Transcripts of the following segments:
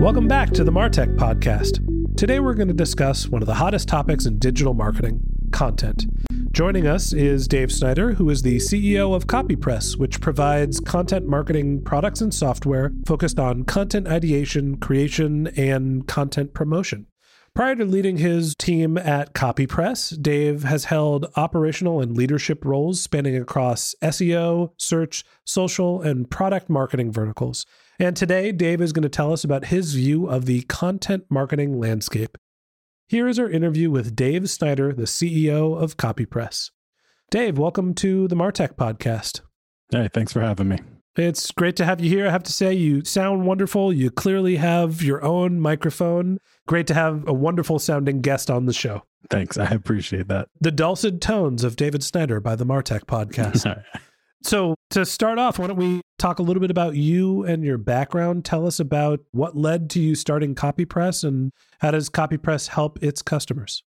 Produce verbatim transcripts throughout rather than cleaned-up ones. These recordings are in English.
Welcome back to the MarTech Podcast. Today we're going to discuss one of the hottest topics in digital marketing, content. Joining us is Dave Snyder, who is the C E O of CopyPress, which provides content marketing products and software focused on content ideation, creation, and content promotion. Prior to leading his team at CopyPress, Dave has held operational and leadership roles spanning across S E O, search, social, and product marketing verticals. And today, Dave is going to tell us about his view of the content marketing landscape. Here is our interview with Dave Snyder, the C E O of CopyPress. Dave, welcome to the MarTech Podcast. Hey, thanks for having me. It's great to have you here. I have to say, you sound wonderful. You clearly have your own microphone. Great to have a wonderful sounding guest on the show. Thanks. I appreciate that. The dulcet tones of David Snyder by the MarTech Podcast. So to start off, why don't we talk a little bit about you and your background. Tell us about what led to you starting CopyPress and how does CopyPress help its customers?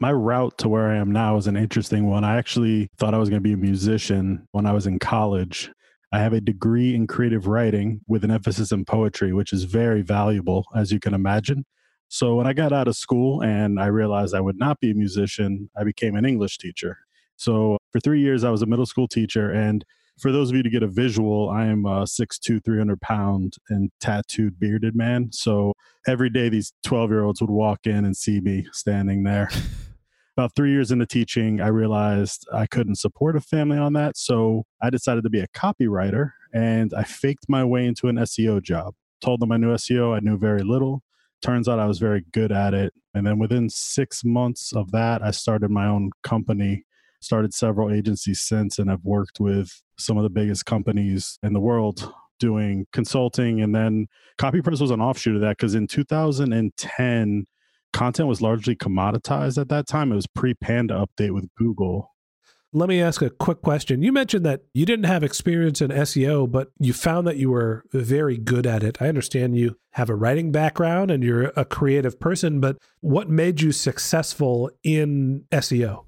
My route to where I am now is an interesting one. I actually thought I was going to be a musician when I was in college. I have a degree in creative writing with an emphasis in poetry, which is very valuable, as you can imagine. So when I got out of school and I realized I would not be a musician, I became an English teacher. So for three years, I was a middle school teacher. And for those of you to get a visual, I am a six foot two, three hundred pound and tattooed bearded man. So every day, these twelve-year-olds would walk in and see me standing there. About three years into teaching, I realized I couldn't support a family on that. So I decided to be a copywriter and I faked my way into an S E O job. Told them I knew S E O. I knew very little. Turns out I was very good at it. And then within six months of that, I started my own company, started several agencies since, and I've worked with some of the biggest companies in the world doing consulting. And then CopyPress was an offshoot of that because in two thousand ten, content was largely commoditized at that time. It was pre-Panda update with Google. Let me ask a quick question. You mentioned that you didn't have experience in S E O, but you found that you were very good at it. I understand you have a writing background and you're a creative person, but what made you successful in S E O?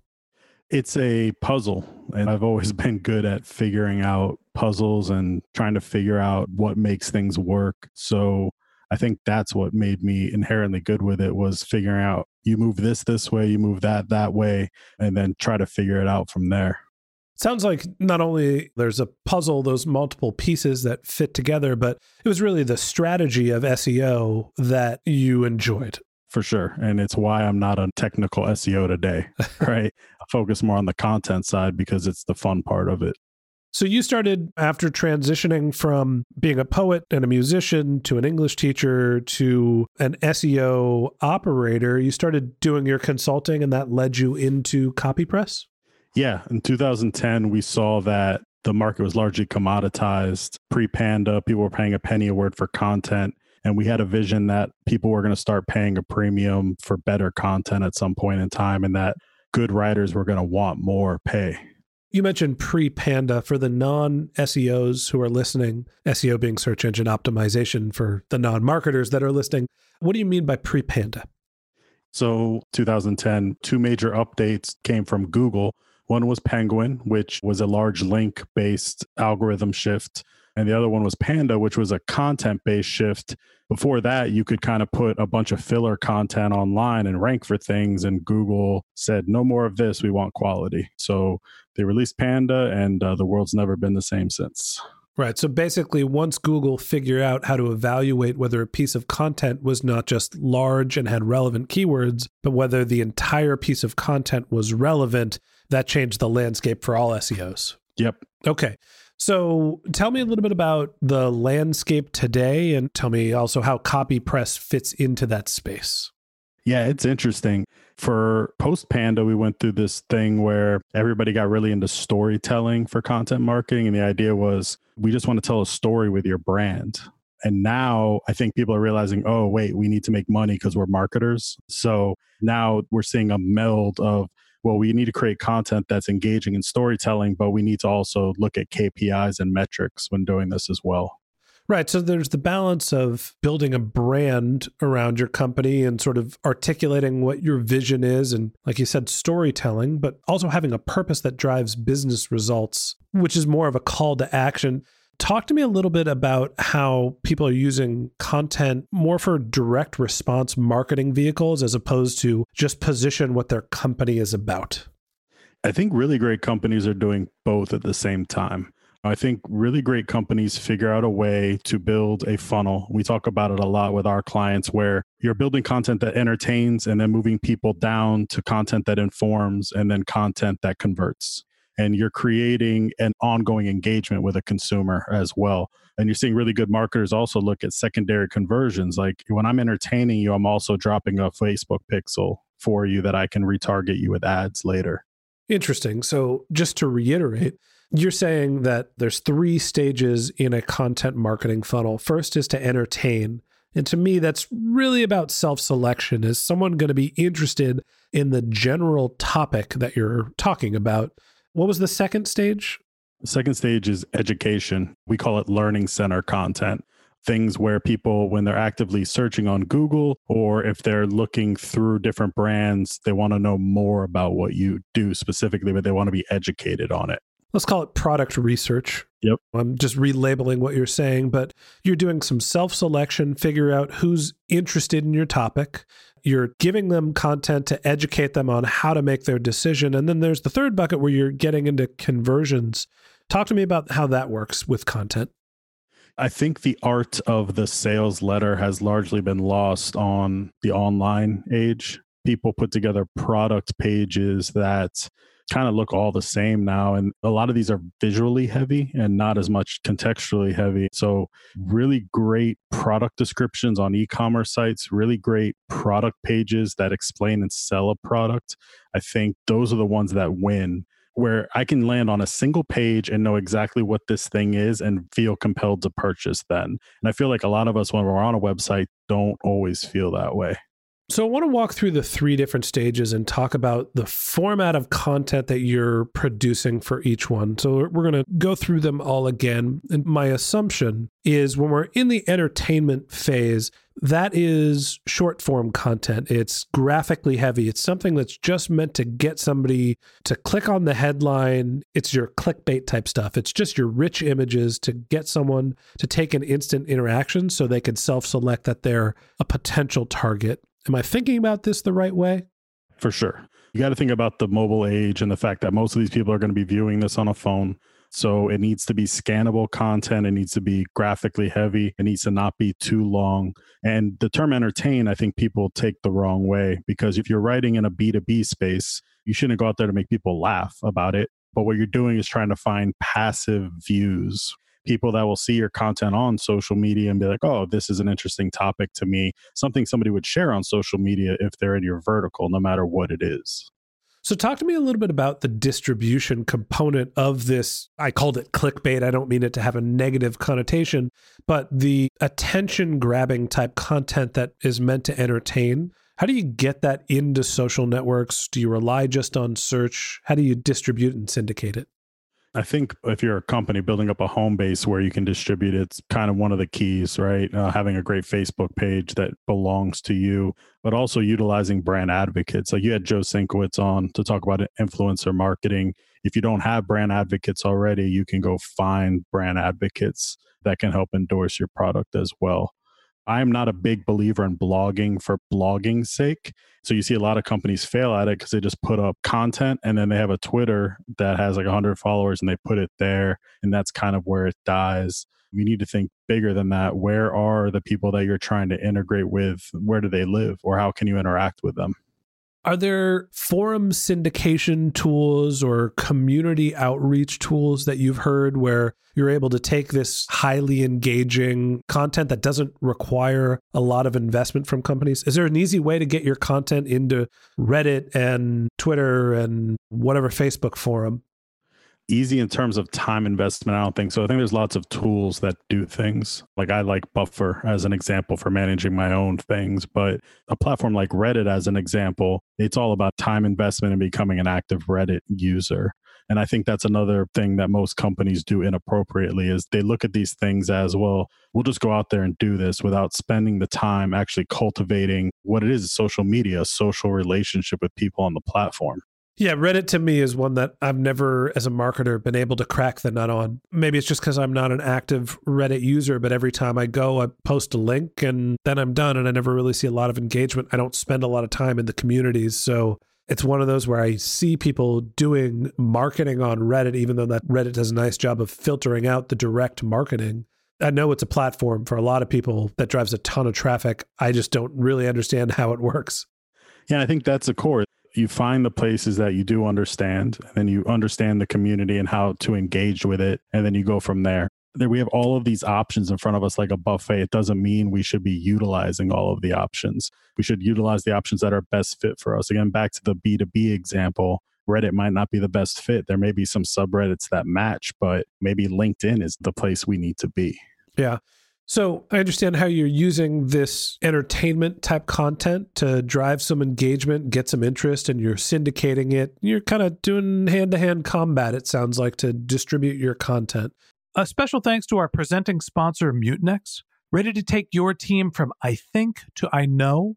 It's a puzzle, and I've always been good at figuring out puzzles and trying to figure out what makes things work. So I think that's what made me inherently good with it, was figuring out you move this this way, you move that that way, and then try to figure it out from there. Sounds like not only there's a puzzle, those multiple pieces that fit together, but it was really the strategy of S E O that you enjoyed. For sure. And it's why I'm not a technical S E O today, right? I focus more on the content side because it's the fun part of it. So you started after transitioning from being a poet and a musician to an English teacher to an S E O operator, you started doing your consulting and that led you into CopyPress? Yeah. In two thousand ten, we saw that the market was largely commoditized. Pre-Panda, people were paying a penny a word for content. And we had a vision that people were going to start paying a premium for better content at some point in time and that good writers were going to want more pay. You mentioned pre-Panda. For the non-S E Os who are listening, S E O being search engine optimization for the non-marketers that are listening, what do you mean by pre-Panda? So two thousand ten, two major updates came from Google. One was Penguin, which was a large link-based algorithm shift. And the other one was Panda, which was a content-based shift. Before that, you could kind of put a bunch of filler content online and rank for things. And Google said, no more of this. We want quality. So they released Panda, and uh, the world's never been the same since. Right. So basically, once Google figured out how to evaluate whether a piece of content was not just large and had relevant keywords, but whether the entire piece of content was relevant, that changed the landscape for all S E Os. Yep. Okay. So tell me a little bit about the landscape today, and tell me also how CopyPress fits into that space. Yeah, it's interesting. For post-Panda, we went through this thing where everybody got really into storytelling for content marketing. And the idea was, we just want to tell a story with your brand. And now I think people are realizing, oh, wait, we need to make money because we're marketers. So now we're seeing a meld of, well, we need to create content that's engaging in storytelling, but we need to also look at K P Is and metrics when doing this as well. Right. So there's the balance of building a brand around your company and sort of articulating what your vision is. And like you said, storytelling, but also having a purpose that drives business results, which is more of a call to action. Talk to me a little bit about how people are using content more for direct response marketing vehicles as opposed to just position what their company is about. I think really great companies are doing both at the same time. I think really great companies figure out a way to build a funnel. We talk about it a lot with our clients where you're building content that entertains and then moving people down to content that informs and then content that converts. And you're creating an ongoing engagement with a consumer as well. And you're seeing really good marketers also look at secondary conversions. Like when I'm entertaining you, I'm also dropping a Facebook pixel for you that I can retarget you with ads later. Interesting. So just to reiterate, you're saying that there's three stages in a content marketing funnel. First is to entertain. And to me, that's really about self-selection. Is someone going to be interested in the general topic that you're talking about? What was the second stage? The second stage is education. We call it learning center content. Things where people, when they're actively searching on Google, or if they're looking through different brands, they want to know more about what you do specifically, but they want to be educated on it. Let's call it product research. Yep. I'm just relabeling what you're saying, but you're doing some self-selection, figure out who's interested in your topic. You're giving them content to educate them on how to make their decision. And then there's the third bucket where you're getting into conversions. Talk to me about how that works with content. I think the art of the sales letter has largely been lost on the online age. People put together product pages that kind of look all the same now. And a lot of these are visually heavy and not as much contextually heavy. So really great product descriptions on e-commerce sites, really great product pages that explain and sell a product. I think those are the ones that win, where I can land on a single page and know exactly what this thing is and feel compelled to purchase then. And I feel like a lot of us when we're on a website don't always feel that way. So I want to walk through the three different stages and talk about the format of content that you're producing for each one. So we're going to go through them all again. And my assumption is when we're in the entertainment phase, that is short form content. It's graphically heavy. It's something that's just meant to get somebody to click on the headline. It's your clickbait type stuff. It's just your rich images to get someone to take an instant interaction so they can self-select that they're a potential target. Am I thinking about this the right way? For sure. You got to think about the mobile age and the fact that most of these people are going to be viewing this on a phone. So it needs to be scannable content. It needs to be graphically heavy. It needs to not be too long. And the term entertain, I think people take the wrong way, because if you're writing in a B two B space, you shouldn't go out there to make people laugh about it. But what you're doing is trying to find passive views. People that will see your content on social media and be like, oh, this is an interesting topic to me. Something somebody would share on social media if they're in your vertical, no matter what it is. So talk to me a little bit about the distribution component of this. I called it clickbait. I don't mean it to have a negative connotation, but the attention grabbing type content that is meant to entertain. How do you get that into social networks? Do you rely just on search? How do you distribute and syndicate it? I think if you're a company building up a home base where you can distribute, it's kind of one of the keys, right? Uh, having a great Facebook page that belongs to you, but also utilizing brand advocates. Like you had Joe Sinkowitz on to talk about influencer marketing. If you don't have brand advocates already, you can go find brand advocates that can help endorse your product as well. I am not a big believer in blogging for blogging's sake. So you see a lot of companies fail at it because they just put up content and then they have a Twitter that has like one hundred followers and they put it there. And that's kind of where it dies. You need to think bigger than that. Where are the people that you're trying to integrate with? Where do they live? Or how can you interact with them? Are there forum syndication tools or community outreach tools that you've heard where you're able to take this highly engaging content that doesn't require a lot of investment from companies? Is there an easy way to get your content into Reddit and Twitter and whatever Facebook forum? Easy in terms of time investment, I don't think so. I think there's lots of tools that do things. Like I like Buffer as an example for managing my own things, but a platform like Reddit as an example, it's all about time investment and becoming an active Reddit user. And I think that's another thing that most companies do inappropriately is they look at these things as, well, we'll just go out there and do this without spending the time actually cultivating what it is, social media, a social relationship with people on the platform. Yeah, Reddit to me is one that I've never, as a marketer, been able to crack the nut on. Maybe it's just because I'm not an active Reddit user, but every time I go, I post a link and then I'm done and I never really see a lot of engagement. I don't spend a lot of time in the communities. So it's one of those where I see people doing marketing on Reddit, even though that Reddit does a nice job of filtering out the direct marketing. I know it's a platform for a lot of people that drives a ton of traffic. I just don't really understand how it works. Yeah, I think that's the core. You find the places that you do understand, and then you understand the community and how to engage with it, and then you go from there. There we have all of these options in front of us like a buffet. It doesn't mean we should be utilizing all of the options. We should utilize the options that are best fit for us. Again, back to the B two B example, Reddit might not be the best fit. There may be some subreddits that match, but maybe LinkedIn is the place we need to be. Yeah. So I understand how you're using this entertainment type content to drive some engagement, get some interest, and you're syndicating it. You're kind of doing hand-to-hand combat, it sounds like, to distribute your content. A special thanks to our presenting sponsor, Mutinex. Ready to take your team from I think to I know?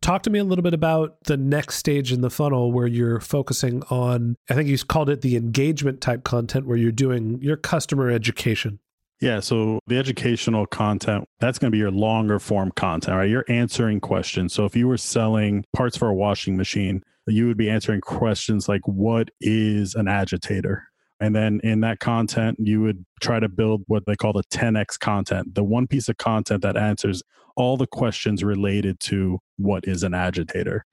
Talk to me a little bit about the next stage in the funnel where you're focusing on, I think you called it the engagement type content where you're doing your customer education. Yeah. So the educational content, that's going to be your longer form content, right? You're answering questions. So if you were selling parts for a washing machine, you would be answering questions like, what is an agitator? And then in that content, you would try to build what they call the ten X content, the one piece of content that answers all the questions related to what is an agitator.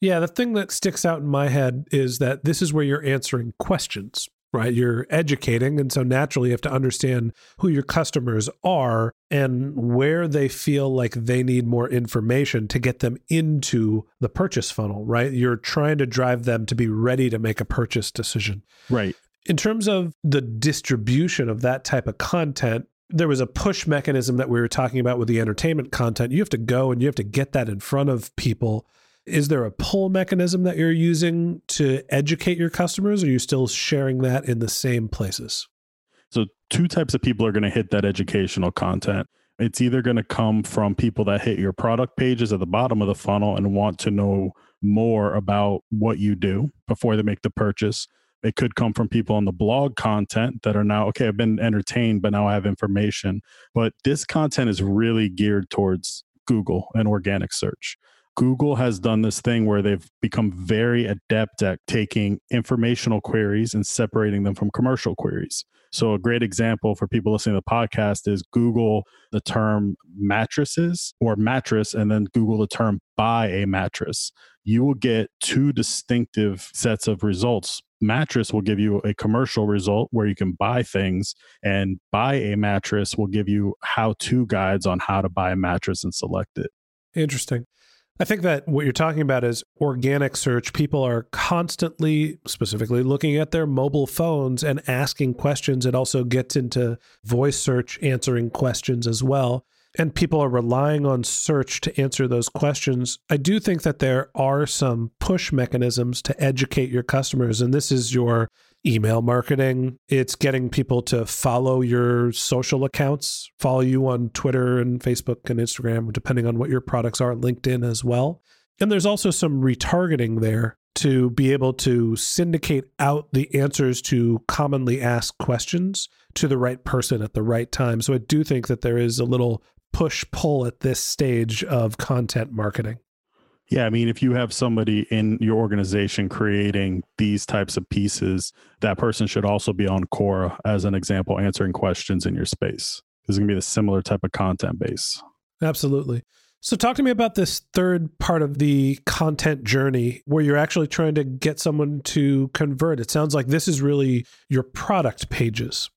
Yeah, the thing that sticks out in my head is that this is where you're answering questions. right? You're educating. And so naturally you have to understand who your customers are and where they feel like they need more information to get them into the purchase funnel, right? You're trying to drive them to be ready to make a purchase decision. Right. In terms of the distribution of that type of content, there was a push mechanism that we were talking about with the entertainment content. You have to go and you have to get that in front of people. Is there a pull mechanism that you're using to educate your customers? Or are you still sharing that in the same places? So two types of people are going to hit that educational content. It's either going to come from people that hit your product pages at the bottom of the funnel and want to know more about what you do before they make the purchase. It could come from people on the blog content that are now, okay, I've been entertained, but now I have information. But this content is really geared towards Google and organic search. Google has done this thing where they've become very adept at taking informational queries and separating them from commercial queries. So a great example for people listening to the podcast is Google the term mattresses or mattress, and then Google the term buy a mattress. You will get two distinctive sets of results. Mattress will give you a commercial result where you can buy things, and buy a mattress will give you how-to guides on how to buy a mattress and select it. Interesting. I think that what you're talking about is organic search. People are constantly, specifically looking at their mobile phones and asking questions. It also gets into voice search, answering questions as well. And people are relying on search to answer those questions. I do think that there are some push mechanisms to educate your customers. And this is your email marketing. It's getting people to follow your social accounts, follow you on Twitter and Facebook and Instagram, depending on what your products are, LinkedIn as well. And there's also some retargeting there to be able to syndicate out the answers to commonly asked questions to the right person at the right time. So I do think that there is a little push-pull at this stage of content marketing. Yeah, I mean, if you have somebody in your organization creating these types of pieces, that person should also be on Quora, as an example, answering questions in your space. This is going to be a similar type of content base. Absolutely. So talk to me about this third part of the content journey where you're actually trying to get someone to convert. It sounds like this is really your product pages.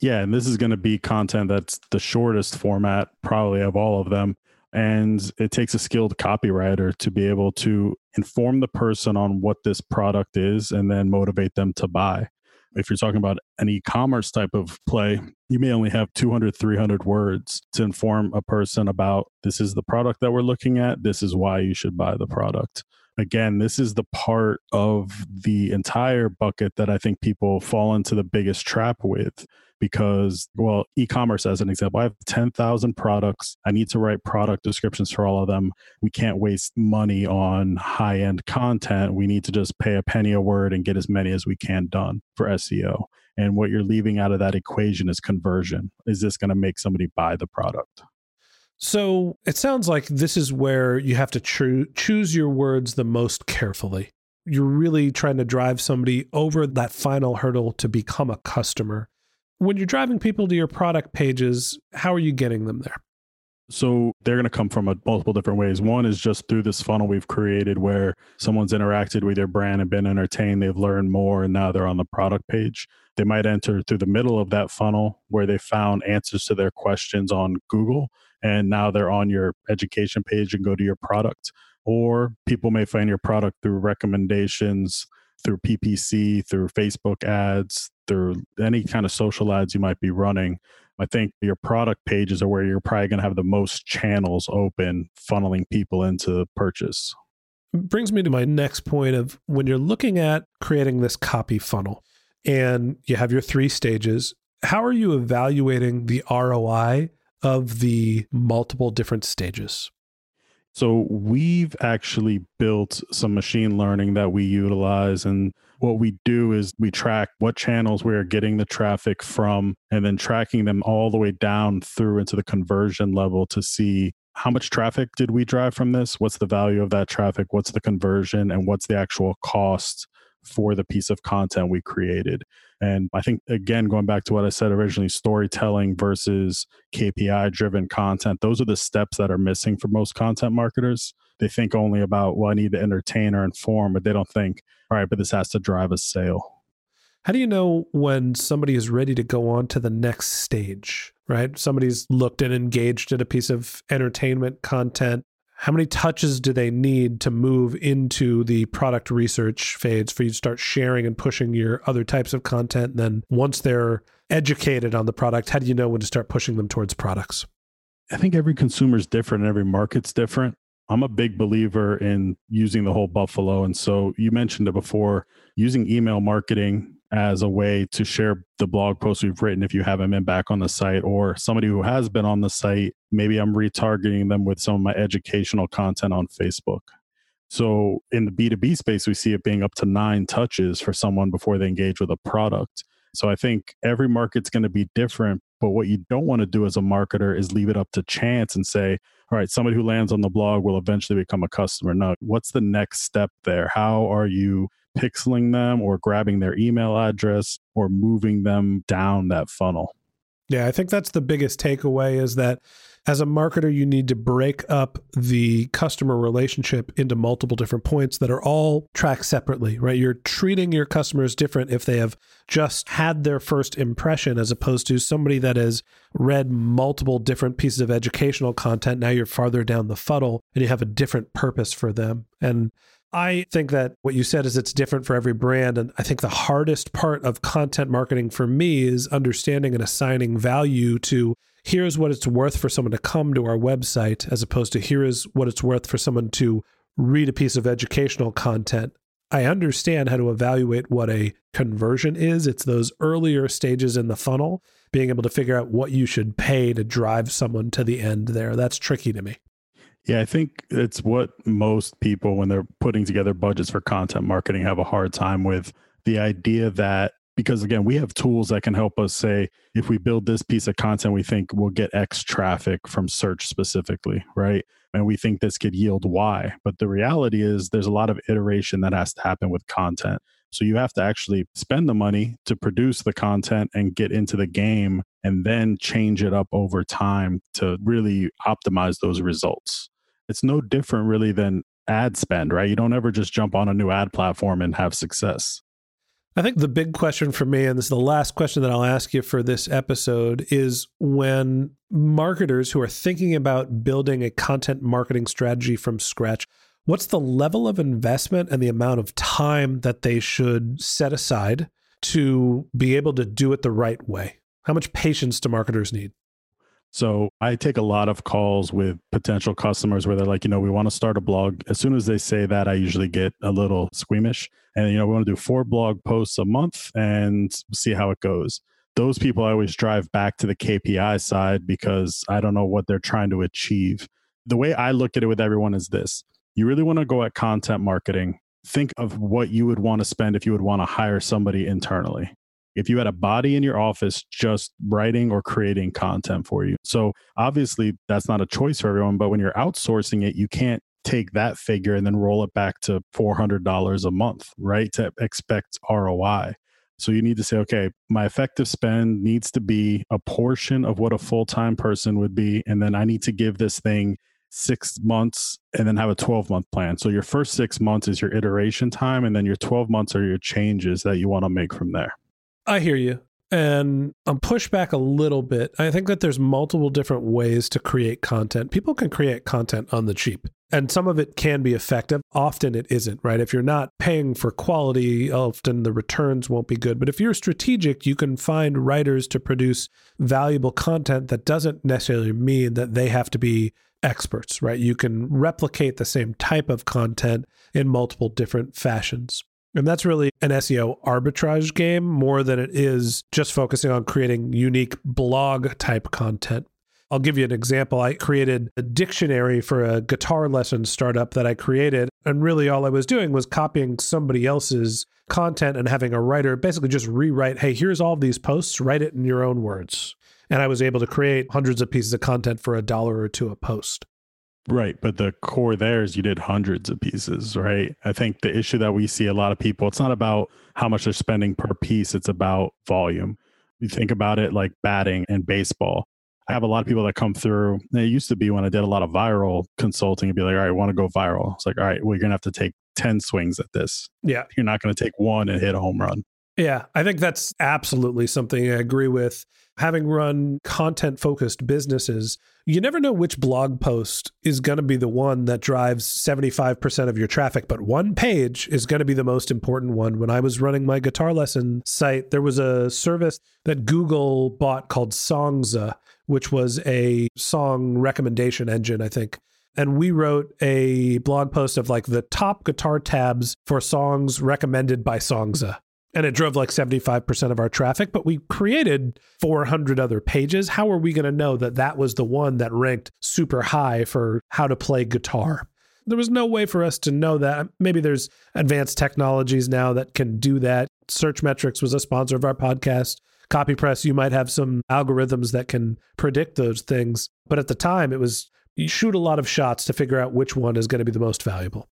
Yeah, and this is going to be content that's the shortest format, probably of all of them. And it takes a skilled copywriter to be able to inform the person on what this product is and then motivate them to buy. If you're talking about an e-commerce type of play, you may only have two hundred, three hundred words to inform a person about this is the product that we're looking at. This is why you should buy the product. Again, this is the part of the entire bucket that I think people fall into the biggest trap with. Because, well, e-commerce as an example, I have ten thousand products. I need to write product descriptions for all of them. We can't waste money on high-end content. We need to just pay a penny a word and get as many as we can done for S E O. And what you're leaving out of that equation is conversion. Is this going to make somebody buy the product? So it sounds like this is where you have to cho- choose your words the most carefully. You're really trying to drive somebody over that final hurdle to become a customer. When you're driving people to your product pages, how are you getting them there? So they're going to come from a, multiple different ways. One is just through this funnel we've created where someone's interacted with your brand and been entertained. They've learned more and now they're on the product page. They might enter through the middle of that funnel where they found answers to their questions on Google. And now they're on your education page and go to your product. Or people may find your product through recommendations, through P P C, through Facebook ads, through any kind of social ads you might be running. I think your product pages are where you're probably going to have the most channels open, funneling people into purchase. Brings me to my next point of when you're looking at creating this copy funnel and you have your three stages, how are you evaluating the R O I of the multiple different stages? So we've actually built some machine learning that we utilize. And what we do is we track what channels we're getting the traffic from and then tracking them all the way down through into the conversion level to see how much traffic did we drive from this? What's the value of that traffic? What's the conversion? And what's the actual cost for the piece of content we created? And I think, again, going back to what I said originally, storytelling versus K P I-driven content, those are the steps that are missing for most content marketers. They think only about, well, I need to entertain or inform, but they don't think, all right, but this has to drive a sale. How do you know when somebody is ready to go on to the next stage, right? Somebody's looked and engaged at a piece of entertainment content. How many touches do they need to move into the product research phase for you to start sharing and pushing your other types of content? And then once they're educated on the product, how do you know when to start pushing them towards products? I think every consumer is different and every market's different. I'm a big believer in using the whole buffalo. And so you mentioned it before, using email marketing as a way to share the blog posts we've written if you haven't been back on the site, or somebody who has been on the site, maybe I'm retargeting them with some of my educational content on Facebook. So in the B two B space, we see it being up to nine touches for someone before they engage with a product. So I think every market's going to be different, but what you don't want to do as a marketer is leave it up to chance and say, all right, somebody who lands on the blog will eventually become a customer. Now, what's the next step there? How are you pixeling them or grabbing their email address or moving them down that funnel? Yeah, I think that's the biggest takeaway, is that as a marketer, you need to break up the customer relationship into multiple different points that are all tracked separately, right? You're treating your customers different if they have just had their first impression, as opposed to somebody that has read multiple different pieces of educational content. Now you're farther down the funnel and you have a different purpose for them. And I think that what you said is it's different for every brand. And I think the hardest part of content marketing for me is understanding and assigning value to, here's what it's worth for someone to come to our website, as opposed to here is what it's worth for someone to read a piece of educational content. I understand how to evaluate what a conversion is. It's those earlier stages in the funnel, being able to figure out what you should pay to drive someone to the end there. That's tricky to me. Yeah, I think it's what most people, when they're putting together budgets for content marketing, have a hard time with, the idea that, because again, we have tools that can help us say, if we build this piece of content, we think we'll get X traffic from search specifically, right? And we think this could yield Y. But the reality is there's a lot of iteration that has to happen with content. So you have to actually spend the money to produce the content and get into the game, and then change it up over time to really optimize those results. It's no different really than ad spend, right? You don't ever just jump on a new ad platform and have success. I think the big question for me, and this is the last question that I'll ask you for this episode, is when marketers who are thinking about building a content marketing strategy from scratch, what's the level of investment and the amount of time that they should set aside to be able to do it the right way? How much patience do marketers need? So I take a lot of calls with potential customers where they're like, you know, we want to start a blog. As soon as they say that, I usually get a little squeamish. And, you know, we want to do four blog posts a month and see how it goes. Those people, I always drive back to the K P I side, because I don't know what they're trying to achieve. The way I look at it with everyone is this. You really want to go at content marketing. Think of what you would want to spend if you would want to hire somebody internally. If you had a body in your office just writing or creating content for you. So obviously that's not a choice for everyone, but when you're outsourcing it, you can't take that figure and then roll it back to four hundred dollars a month, right? To expect R O I. So you need to say, okay, my effective spend needs to be a portion of what a full-time person would be. And then I need to give this thing six months and then have a twelve month plan. So your first six months is your iteration time. And then your twelve months are your changes that you want to make from there. I hear you. And I'm pushed back a little bit. I think that there's multiple different ways to create content. People can create content on the cheap, and some of it can be effective. Often it isn't, right? If you're not paying for quality, often the returns won't be good. But if you're strategic, you can find writers to produce valuable content that doesn't necessarily mean that they have to be experts, right? You can replicate the same type of content in multiple different fashions. And that's really an S E O arbitrage game more than it is just focusing on creating unique blog type content. I'll give you an example. I created a dictionary for a guitar lesson startup that I created. And really all I was doing was copying somebody else's content and having a writer basically just rewrite, hey, here's all these posts, write it in your own words. And I was able to create hundreds of pieces of content for a dollar or two a post. Right. But the core there is you did hundreds of pieces, right? I think the issue that we see a lot of people, it's not about how much they're spending per piece. It's about volume. You think about it like batting and baseball. I have a lot of people that come through. It used to be when I did a lot of viral consulting, it'd be like, all right, I want to go viral. It's like, all right, well, you're going to have to take ten swings at this. Yeah. You're not going to take one and hit a home run. Yeah, I think that's absolutely something I agree with. Having run content-focused businesses, you never know which blog post is going to be the one that drives seventy-five percent of your traffic, but one page is going to be the most important one. When I was running my guitar lesson site, there was a service that Google bought called Songza, which was a song recommendation engine, I think. And we wrote a blog post of like the top guitar tabs for songs recommended by Songza. And it drove like seventy-five percent of our traffic, but we created four hundred other pages. How are we going to know that that was the one that ranked super high for how to play guitar? There was no way for us to know that. Maybe there's advanced technologies now that can do that. Search Metrics was a sponsor of our podcast. CopyPress, you might have some algorithms that can predict those things. But at the time, it was you shoot a lot of shots to figure out which one is going to be the most valuable.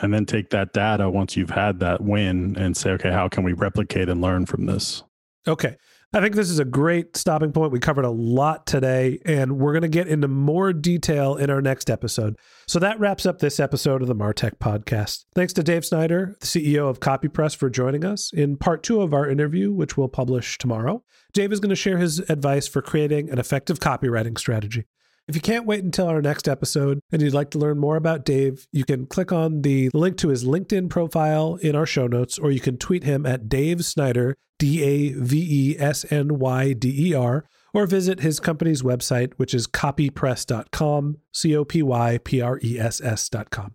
And then take that data once you've had that win and say, okay, how can we replicate and learn from this? Okay. I think this is a great stopping point. We covered a lot today, and we're going to get into more detail in our next episode. So that wraps up this episode of the MarTech Podcast. Thanks to Dave Snyder, the C E O of CopyPress, for joining us in part two of our interview, which we'll publish tomorrow. Dave is going to share his advice for creating an effective copywriting strategy. If you can't wait until our next episode and you'd like to learn more about Dave, you can click on the link to his LinkedIn profile in our show notes, or you can tweet him at Dave Snyder, D A V E S N Y D E R, or visit his company's website, which is copypress dot com, C O P Y P R E S S dot com.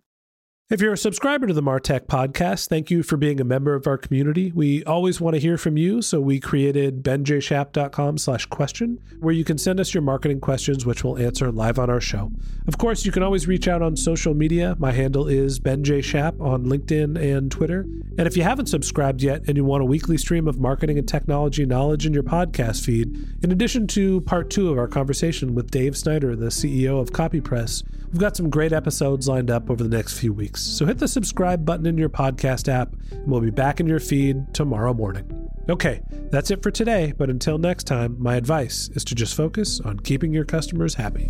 If you're a subscriber to the MarTech Podcast, thank you for being a member of our community. We always want to hear from you, so we created benjshap dot com slash question, where you can send us your marketing questions, which we'll answer live on our show. Of course, you can always reach out on social media. My handle is Ben J Shap on LinkedIn and Twitter. And if you haven't subscribed yet and you want a weekly stream of marketing and technology knowledge in your podcast feed, in addition to part two of our conversation with Dave Snyder, the C E O of CopyPress, we've got some great episodes lined up over the next few weeks. So hit the subscribe button in your podcast app, and we'll be back in your feed tomorrow morning. Okay, that's it for today, but until next time, my advice is to just focus on keeping your customers happy.